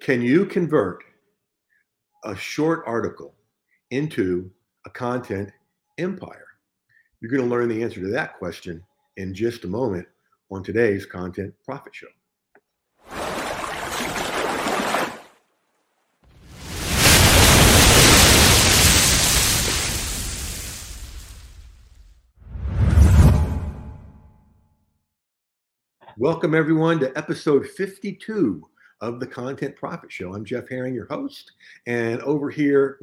Can you convert a short article into a content empire? You're going to learn the answer to that question in just a moment on today's Content Profit Show. Welcome, everyone, to episode 52 of the Content Profit Show. I'm Jeff Herring, your host, and over here,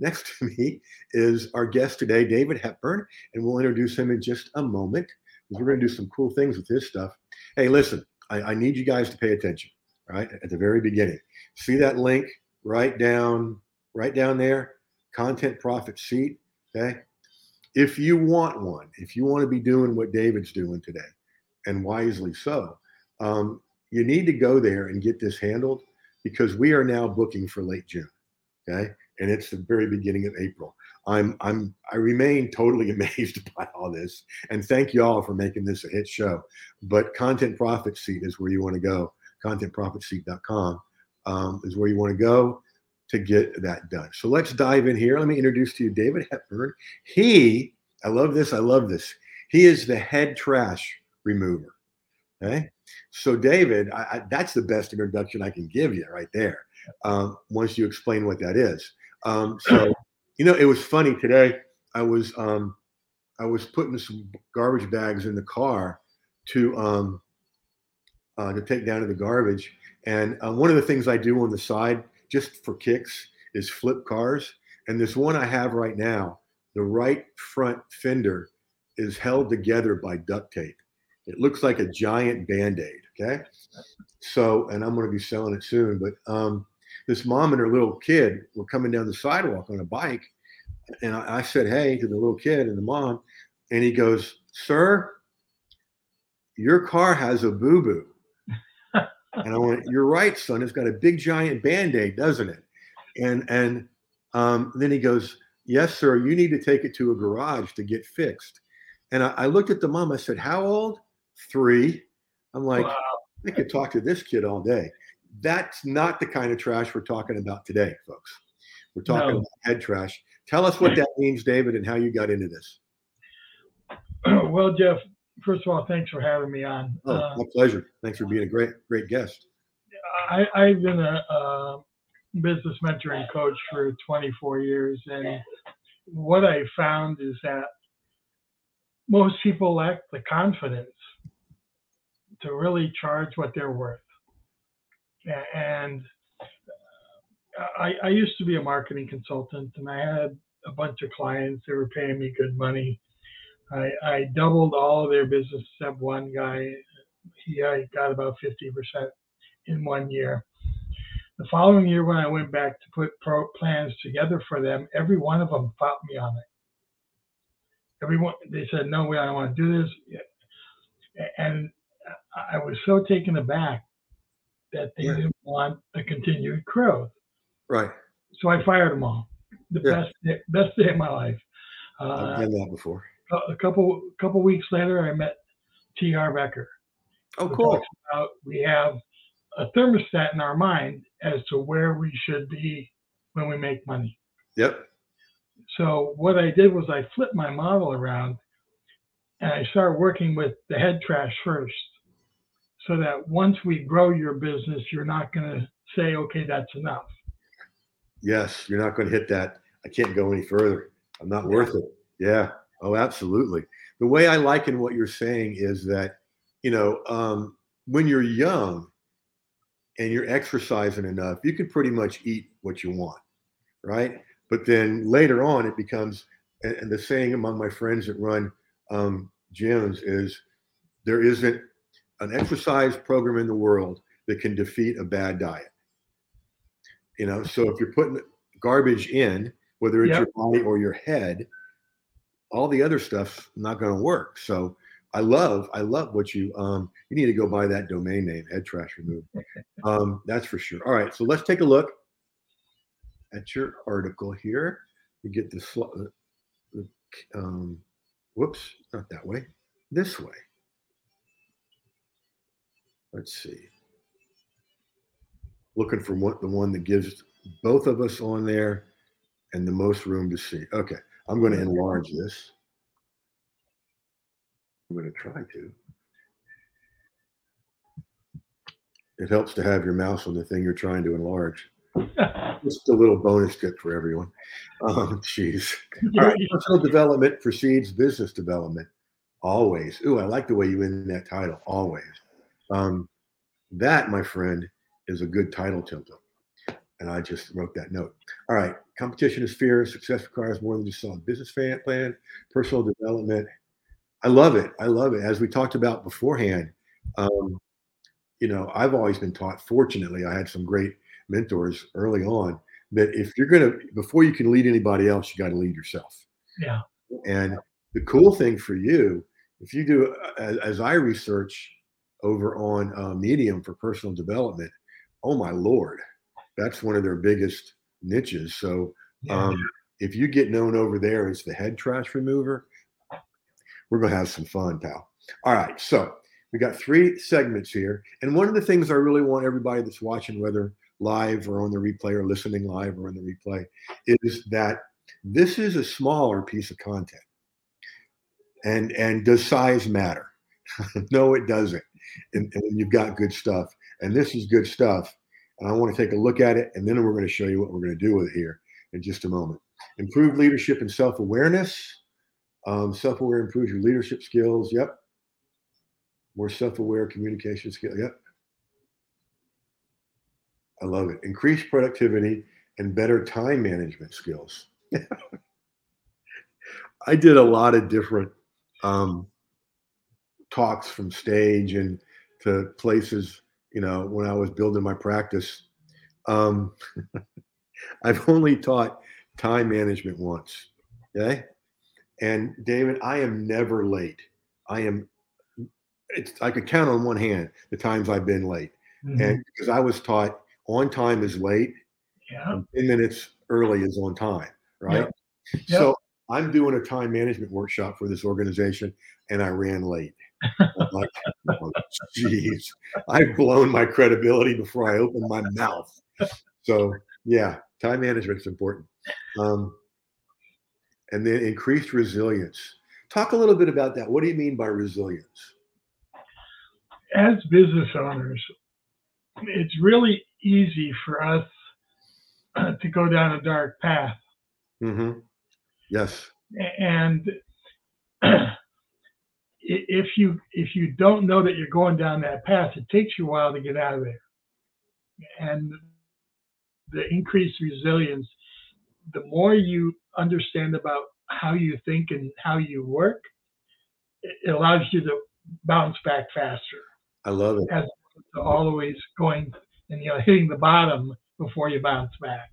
next to me is our guest today, David Hepburn, and we'll introduce him in just a moment, because we're going to do some cool things with his stuff. Hey, listen, I need you guys to pay attention, all right, at the very beginning. See that link right down there, Content Profit Seat, okay? If you want one, if you want to be doing what David's doing today, and wisely so, you need to go there and get this handled, because we are now booking for late June, okay? And it's the very beginning of April. I remain totally amazed by all this, and thank you all for making this a hit show. But Content Profit Seat is where you want to go. ContentProfitSeat.com is where you want to go to get that done. So let's dive in here. Let me introduce to you David Hepburn. I love this. He is the head trash remover. Okay. So David, that's the best introduction I can give you right there. Once you explain what that is. It was funny today. I was putting some garbage bags in the car to take down to the garbage. And one of the things I do on the side just for kicks is flip cars. And this one I have right now, the right front fender is held together by duct tape. It looks like a giant Band-Aid, okay? So, and I'm going to be selling it soon, but this mom and her little kid were coming down the sidewalk on a bike, and I said, hey, to the little kid and the mom, and he goes, sir, your car has a boo-boo. And I went, you're right, son. It's got a big giant Band-Aid, doesn't it? And then he goes, yes, sir, you need to take it to a garage to get fixed. And I looked at the mom. I said, how old? 3. I'm like, wow. I could talk to this kid all day. That's not the kind of trash we're talking about today, folks. We're talking about head trash. Tell us what that means, David, and how you got into this. Well, Jeff, first of all, thanks for having me on. Oh, my pleasure. Thanks for being a great, great guest. I've been a business mentor and coach for 24 years. And what I found is that most people lack the confidence to really charge what they're worth. And I used to be a marketing consultant, and I had a bunch of clients. They were paying me good money. I doubled all of their business except one guy. I got about 50% in 1 year. The following year, when I went back to put plans together for them, every one of them fought me on it. Everyone, they said, no way, I don't want to do this. And I was so taken aback that they didn't want the continued growth. Right. So I fired them all. The best day of my life. I've done that before. A couple weeks later, I met T. Harv Eker. Oh, cool. We have a thermostat in our mind as to where we should be when we make money. Yep. So what I did was I flipped my model around, and I started working with the head trash first, so that once we grow your business, you're not going to say, okay, that's enough. Yes, you're not going to hit that. I can't go any further. I'm not worth it. Yeah. Oh, absolutely. The way I liken what you're saying is that, when you're young and you're exercising enough, you can pretty much eat what you want, right? But then later on, it becomes, and the saying among my friends that run gyms is, there isn't an exercise program in the world that can defeat a bad diet. So if you're putting garbage in, whether it's your body or your head, all the other stuff's not going to work. So I love what you need to go buy that domain name, head trash remove. That's for sure. All right, so let's take a look at your article here. You get this, whoops, not that way, this way. Let's see. looking for what, the one that gives both of us on there and the most room to see. Okay, I'm going to enlarge this. I'm going to try to. It helps to have your mouse on the thing you're trying to enlarge. Just a little bonus tip for everyone. All right, personal development precedes business development. Always. Ooh, I like the way you end that title, always. That, my friend, is a good title template. And I just wrote that note. All right, competition is fierce. Success requires more than just a solid business plan, personal development. I love it. I love it. As we talked about beforehand, you know, I've always been taught, fortunately, I had some great mentors early on, that if you're going to, before you can lead anybody else, you got to lead yourself. Yeah. And the cool thing for you, if you do, as I research over on Medium for personal development, oh my Lord, that's one of their biggest niches. So if you get known over there as the head trash remover, we're going to have some fun, pal. All right. So we got three segments here. And one of the things I really want everybody that's watching, whether live or on the replay or listening live or on the replay, is that this is a smaller piece of content. And does size matter? No, it doesn't. And you've got good stuff. And this is good stuff. And I want to take a look at it. And then we're going to show you what we're going to do with it here in just a moment. Improved leadership and self-awareness. Self-aware improves your leadership skills. Yep. More self-aware communication skills. Yep. I love it. Increased productivity and better time management skills. I did a lot of different talks from stage and to places, you know, when I was building my practice. I've only taught time management once. Okay. And David, I am never late. I could count on one hand the times I've been late. Mm-hmm. And because I was taught on time is late. Yeah. 10 minutes early is on time. Right. Yep. Yep. So I'm doing a time management workshop for this organization and I ran late. I'm like, oh, geez, I've blown my credibility before I open my mouth. So yeah, time management is important. And then increased resilience. Talk a little bit about that. What do you mean by resilience? As business owners, it's really easy for us to go down a dark path. Mm-hmm. Yes. And if you don't know that you're going down that path, it takes you a while to get out of there. And the increased resilience, the more you understand about how you think and how you work, it allows you to bounce back faster. I love it. As opposed to always going and, you know, hitting the bottom before you bounce back.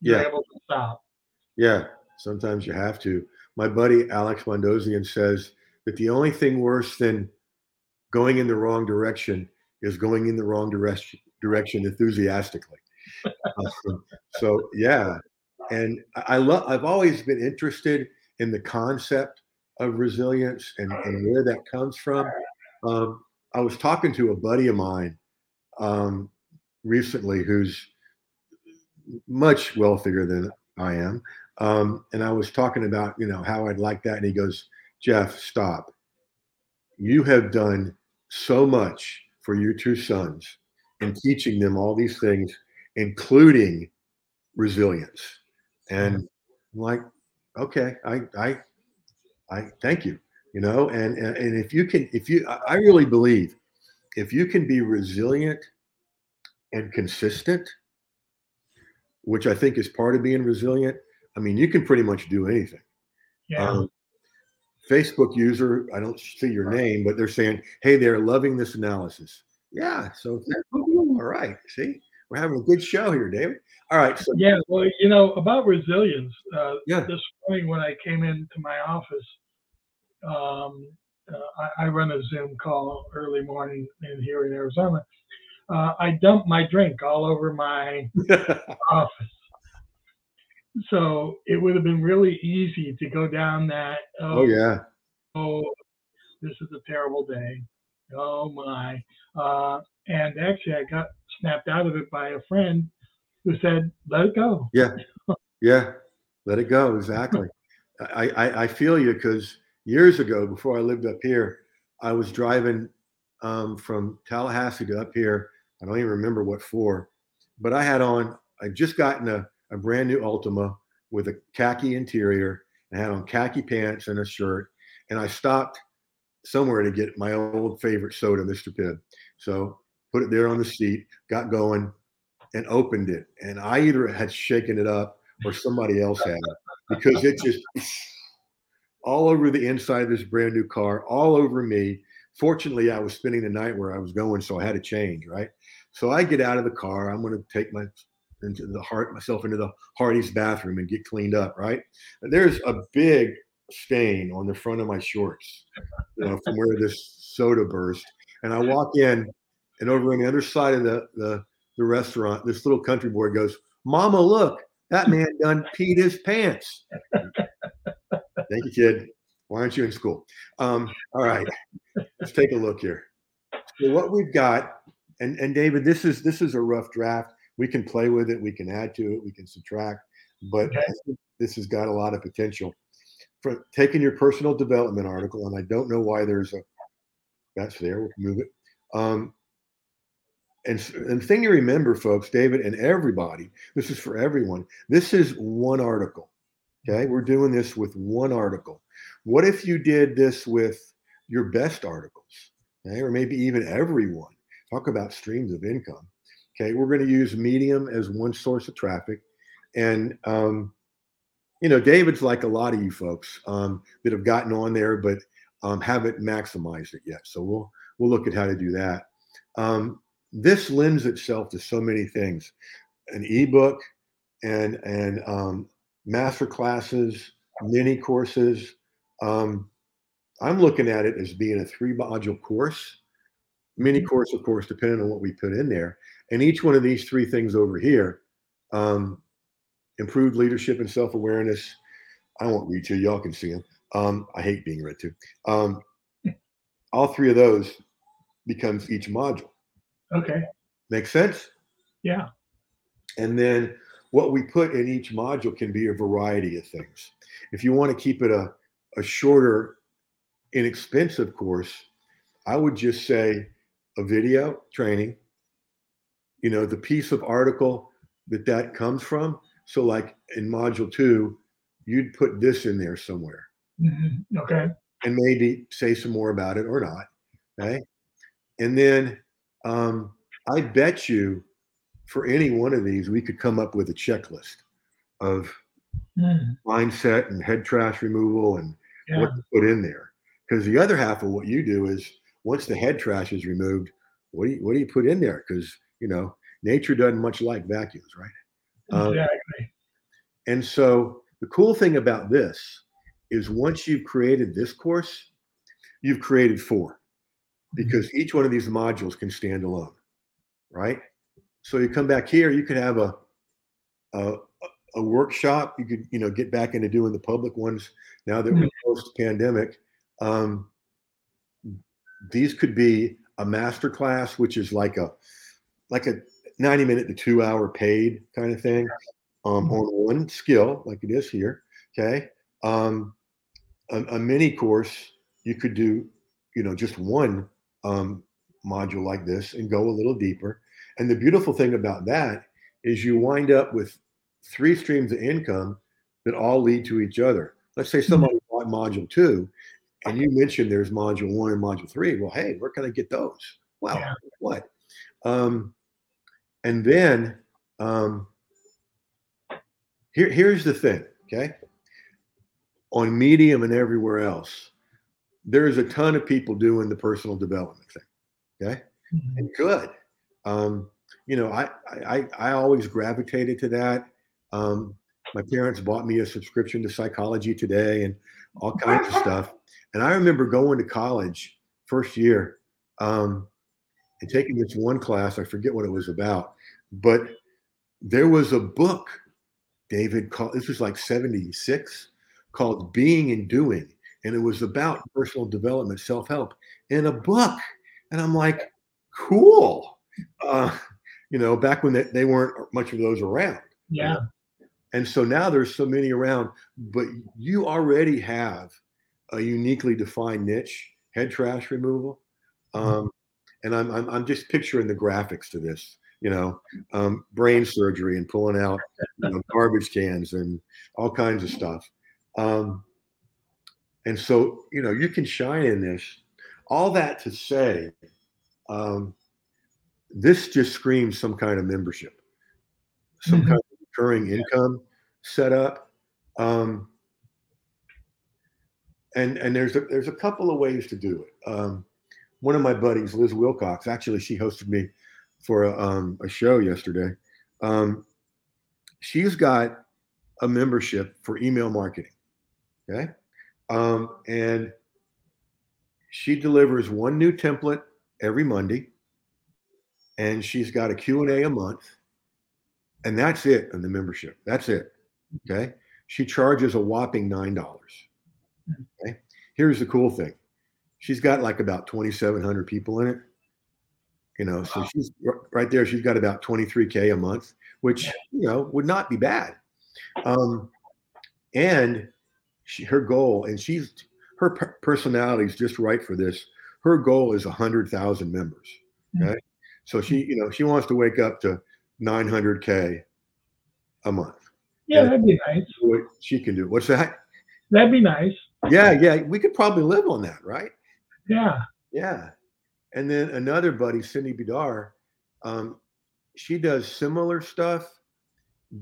You're able to stop. Yeah. Sometimes you have to. My buddy Alex Mondozian says that the only thing worse than going in the wrong direction is going in the wrong direction enthusiastically. So yeah, and I've always been interested in the concept of resilience and where that comes from. I was talking to a buddy of mine recently who's much wealthier than I am. And I was talking about, you know, how I'd like that. And he goes, Jeff, stop. You have done so much for your two sons in teaching them all these things, including resilience. And I'm like, okay, I thank you, you know, and I really believe if you can be resilient and consistent, which I think is part of being resilient, I mean, you can pretty much do anything. Yeah. Facebook user, I don't see your name, but they're saying, hey, they're loving this analysis. Yeah. So, all right. See, we're having a good show here, David. All right. So, yeah. Well, you know, about resilience, this morning when I came into my office, I run a Zoom call early morning here in Arizona. I dumped my drink all over my office. So it would have been really easy to go down that. Oh, this is a terrible day. Oh my! And actually, I got snapped out of it by a friend who said, let it go. Yeah. Yeah. Let it go. Exactly. I feel you, because years ago, before I lived up here, I was driving from Tallahassee to up here. I don't even remember what for, but I had on, I just gotten a brand new Ultima with a khaki interior, and I had on khaki pants and a shirt, and I stopped somewhere to get my old favorite soda, Mr. Pibb. So put it there on the seat, got going, and opened it. And I either had shaken it up or somebody else had it, because it just all over the inside of this brand new car, all over me. Fortunately, I was spending the night where I was going, so I had to change, right? So I get out of the car. I'm going to take myself into the Hardee's bathroom and get cleaned up, right? There's a big stain on the front of my shorts, you know, from where this soda burst. And I walk in, and over on the other side of the restaurant, this little country boy goes, "Mama, look, that man done peed his pants." Thank you, kid. Why aren't you in school? All right, let's take a look here. So what we've got, and David, this is a rough draft. We can play with it. We can add to it. We can subtract. But okay, this has got a lot of potential. For taking your personal development article, and I don't know why there's a – that's there. We'll move it. And the thing to remember, folks, David, and everybody, this is for everyone. This is one article, okay? We're doing this with one article. What if you did this with your best articles, okay? Or maybe even everyone? Talk about streams of income. Okay, we're going to use Medium as one source of traffic. And, you know, David's like a lot of you folks that have gotten on there but haven't maximized it yet. So we'll look at how to do that. This lends itself to so many things: an ebook and master classes, mini courses. I'm looking at it as being a 3-module course, mini course, of course, depending on what we put in there. And each one of these three things over here, improved leadership and self-awareness. I won't read to you. Y'all can see them. I hate being read to. All three of those becomes each module. Okay. Make sense? Yeah. And then what we put in each module can be a variety of things. If you want to keep it a shorter, inexpensive course, I would just say a video training, you know, the piece of article that comes from. So like in module 2, you'd put this in there somewhere. Mm-hmm. Okay. And maybe say some more about it or not. Okay. And then I bet you for any one of these, we could come up with a checklist of mindset and head trash removal and what to put in there. Because the other half of what you do is once the head trash is removed, what do you put in there? Because, you know, nature doesn't much like vacuums, right? Exactly. And so the cool thing about this is once you've created this course, you've created 4, because each one of these modules can stand alone, right? So you come back here, you could have a workshop. You could, you know, get back into doing the public ones now that we're post-pandemic. These could be a masterclass, which is like a 90-minute to 2-hour paid kind of thing on one skill, like it is here. Okay. A mini course, you could do, you know, just one module like this and go a little deeper. And the beautiful thing about that is you wind up with 3 streams of income that all lead to each other. Let's say somebody bought module 2 and you mentioned there's module 1 and module 3. Well, hey, where can I get those? Wow. Yeah. What? And then here's the thing, okay? On Medium and everywhere else, there's a ton of people doing the personal development thing, okay? Mm-hmm. And good. You know, I always gravitated to that. My parents bought me a subscription to Psychology Today and all kinds of stuff. And I remember going to college first year and taking this one class. I forget what it was about. But there was a book, David, this was like 76, called Being and Doing. And it was about personal development, self-help in a book. And I'm like, cool. you know, back when they weren't much of those around. Yeah. You know? And so now there's so many around, but you already have a uniquely defined niche, head trash removal. And I'm just picturing the graphics to this, you know, brain surgery and pulling out, you know, garbage cans and all kinds of stuff. And so, you know, you can shine in this. All that to say, this just screams some kind of membership, some kind of recurring income setup. And there's a couple of ways to do it. One of my buddies, Liz Wilcox, actually, she hosted me for a show yesterday. She's got a membership for email marketing. Okay. And she delivers one new template every Monday, and she's got a Q&A a month, and that's it on the membership. That's it. Okay. She charges a whopping $9. Okay. Here's the cool thing. She's got like about 2,700 people in it, you know, so she's right there. She's got about 23K a month, which, you know, would not be bad. And her goal, and her personality is just right for this. Her goal is 100,000 members. Okay? So she, you know, she wants to wake up to 900K a month. Yeah, and that'd be nice. What she can do. What's that? That'd be nice. Yeah, yeah. We could probably live on that, right? Yeah. Yeah. And then another buddy, Cindy Bidar, she does similar stuff,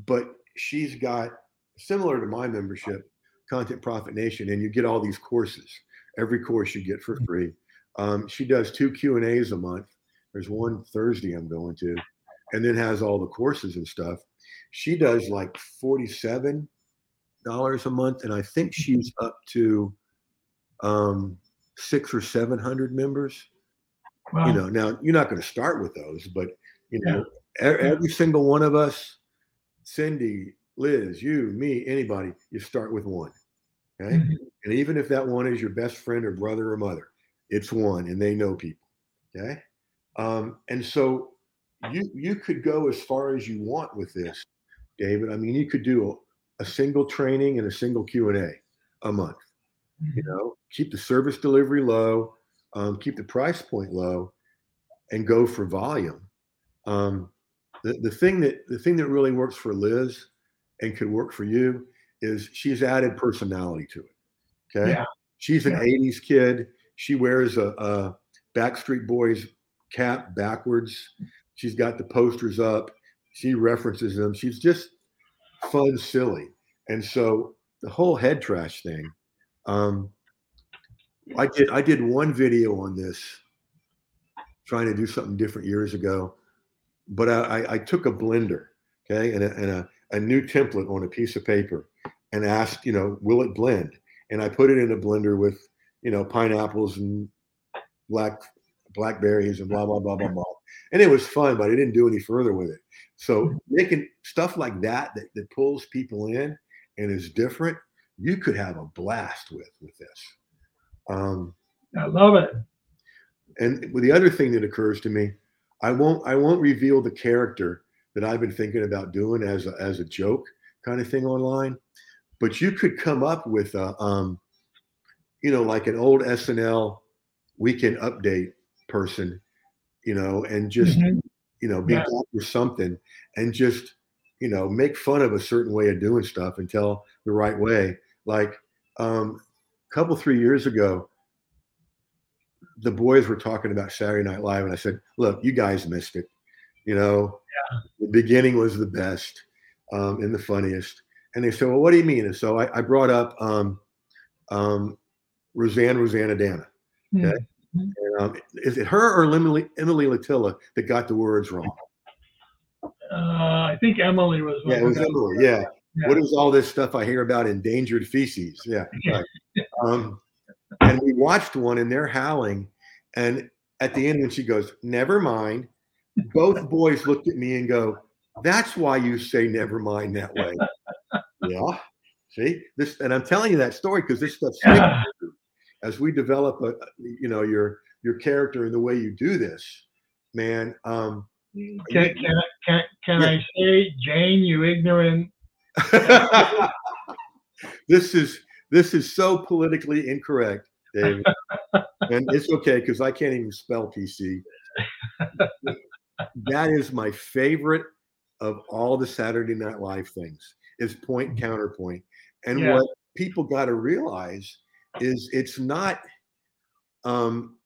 but she's got, similar to my membership, Content Profit Nation, and you get all these courses. Every course you get for free. She does 2 Q&As a month. There's one Thursday I'm going to, and then has all the courses and stuff. She does like $47 a month, and I think she's up to 600 or 700 members. Wow. You know, now you're not going to start with those, but you know, every single one of us, Cindy, Liz, you, me, anybody, you start with one. Okay. And even if that one is your best friend or brother or mother, it's one, and they know people. Okay. And so you could go as far as you want with this, David. I mean, you could do a single training and a single Q&A a month, you know, keep the service delivery low, keep the price point low, and go for volume. The thing that really works for Liz and could work for you is she's added personality to it. Okay. Yeah. She's an 80s kid. She wears a Backstreet Boys cap backwards. She's got the posters up. She references them. She's just fun, silly. And so the whole head trash thing, I did one video on this, trying to do something different years ago, but I took a blender, okay, and a new template on a piece of paper and asked, you know, will it blend? And I put it in a blender with, you know, pineapples and blackberries and blah, blah, blah, blah, blah. And it was fun, but I didn't do any further with it. So making stuff like that pulls people in and is different, you could have a blast with this. I love it. And the other thing that occurs to me, I won't reveal the character that I've been thinking about doing as a joke kind of thing online, but you could come up with a, you know, like an old SNL Weekend Update person, you know, and just, you know, be or something, and just, you know, make fun of a certain way of doing stuff and tell the right way. Like a couple, 3 years ago, the boys were talking about Saturday Night Live, and I said, look, you guys missed it. You know, the beginning was the best and the funniest. And they said, well, what do you mean? And so I brought up Roseanne Adana. Okay? And, is it her or Emily Latilla that got the words wrong? I think Emily was. Yeah, it was Emily. Yeah. What is all this stuff I hear about endangered feces? Yeah. Right. And we watched one, and they're howling. And at the end, when she goes, never mind, both boys looked at me and go, that's why you say never mind that way. Yeah. See this, and I'm telling you that story because this stuff's as we develop, you know, your character and the way you do this, man, Can I say, Jane, you ignorant? This is so politically incorrect, David. And it's okay because I can't even spell PC. That is my favorite of all the Saturday Night Live things, is point counterpoint. And what people got to realize is it's not wrong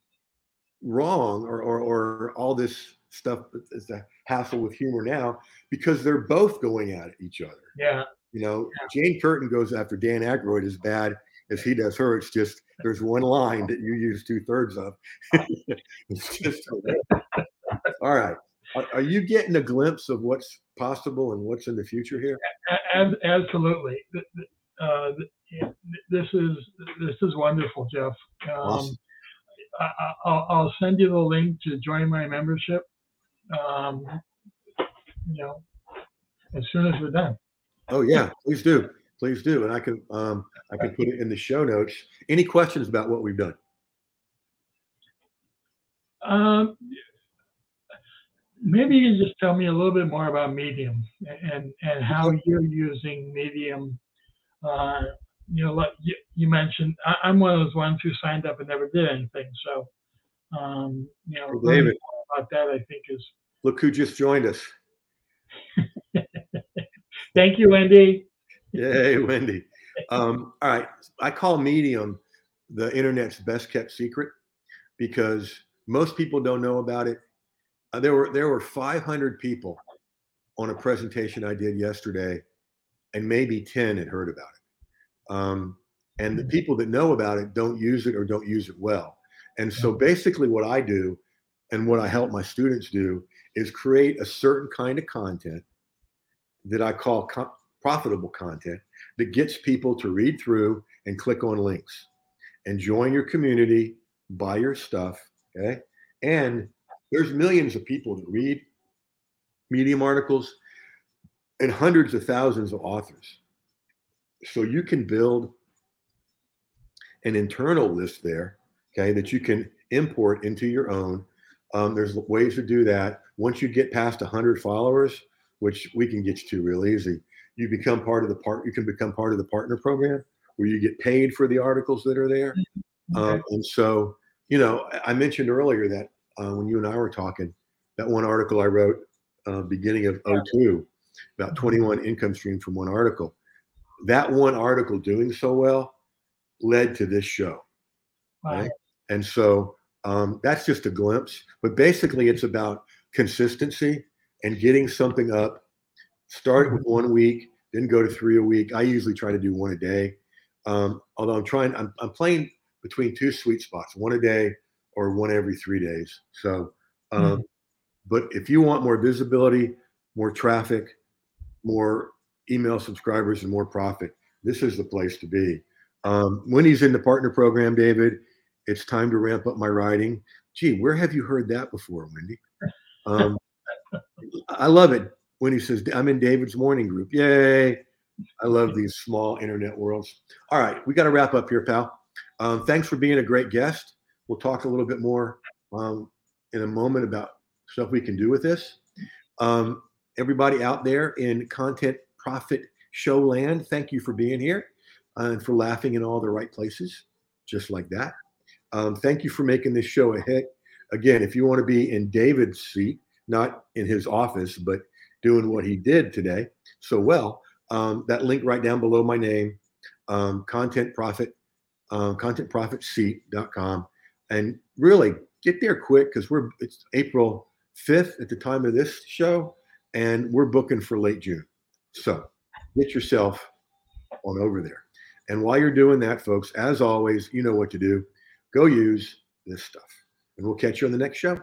or all this stuff is a hassle with humor now, because they're both going at each other. Yeah. You know, Jane Curtin goes after Dan Aykroyd as bad as he does her. It's just, there's one line that you use 2/3 of. It's just all right. Are you getting a glimpse of what's possible and what's in the future here? Absolutely. This is wonderful, Jeff. Awesome. I'll send you the link to join my membership. As soon as we're done. Oh yeah, please do, and I can put it in the show notes. Any questions about what we've done? Maybe you can just tell me a little bit more about Medium and how you're using Medium. You mentioned I'm one of those ones who signed up and never did anything. So, well, David, about that, I think is. Look who just joined us. Thank you, Wendy. Yay, Wendy. All right. I call Medium the internet's best kept secret because most people don't know about it. There were 500 people on a presentation I did yesterday, and maybe 10 had heard about it. And the people that know about it don't use it or don't use it well. And so basically what I do and what I help my students do is create a certain kind of content that I call profitable content that gets people to read through and click on links and join your community, buy your stuff. Okay. And there's millions of people that read Medium articles and hundreds of thousands of authors. So you can build an internal list there, okay, that you can import into your own. There's ways to do that. Once you get past 100 followers, which we can get you to real easy, you become part of the partner program where you get paid for the articles that are there. Okay. And so, I mentioned earlier that when you and I were talking, that one article I wrote beginning of 2002 about 21 income streams from one article, that one article doing so well led to this show. Wow. Right? And so that's just a glimpse, but basically it's about consistency and getting something up. Start with 1 week, then go to 3 a week. I usually try to do one a day. Although I'm playing between two sweet spots, one a day or one every 3 days. So, but if you want more visibility, more traffic, more email subscribers, and more profit, this is the place to be. When he's in the partner program, David, it's time to ramp up my writing. Gee, where have you heard that before, Wendy? I love it when he says, I'm in David's morning group. Yay. I love these small internet worlds. All right. We got to wrap up here, pal. Thanks for being a great guest. We'll talk a little bit more in a moment about stuff we can do with this. Everybody out there in Content Profit Show land, thank you for being here and for laughing in all the right places, just like that. Thank you for making this show a hit. Again, if you want to be in David's seat, not in his office, but doing what he did today so well, that link right down below my name, contentprofitseat.com. And really get there quick because it's April 5th at the time of this show, and we're booking for late June. So get yourself on over there. And while you're doing that, folks, as always, you know what to do. Go use this stuff. And we'll catch you on the next show.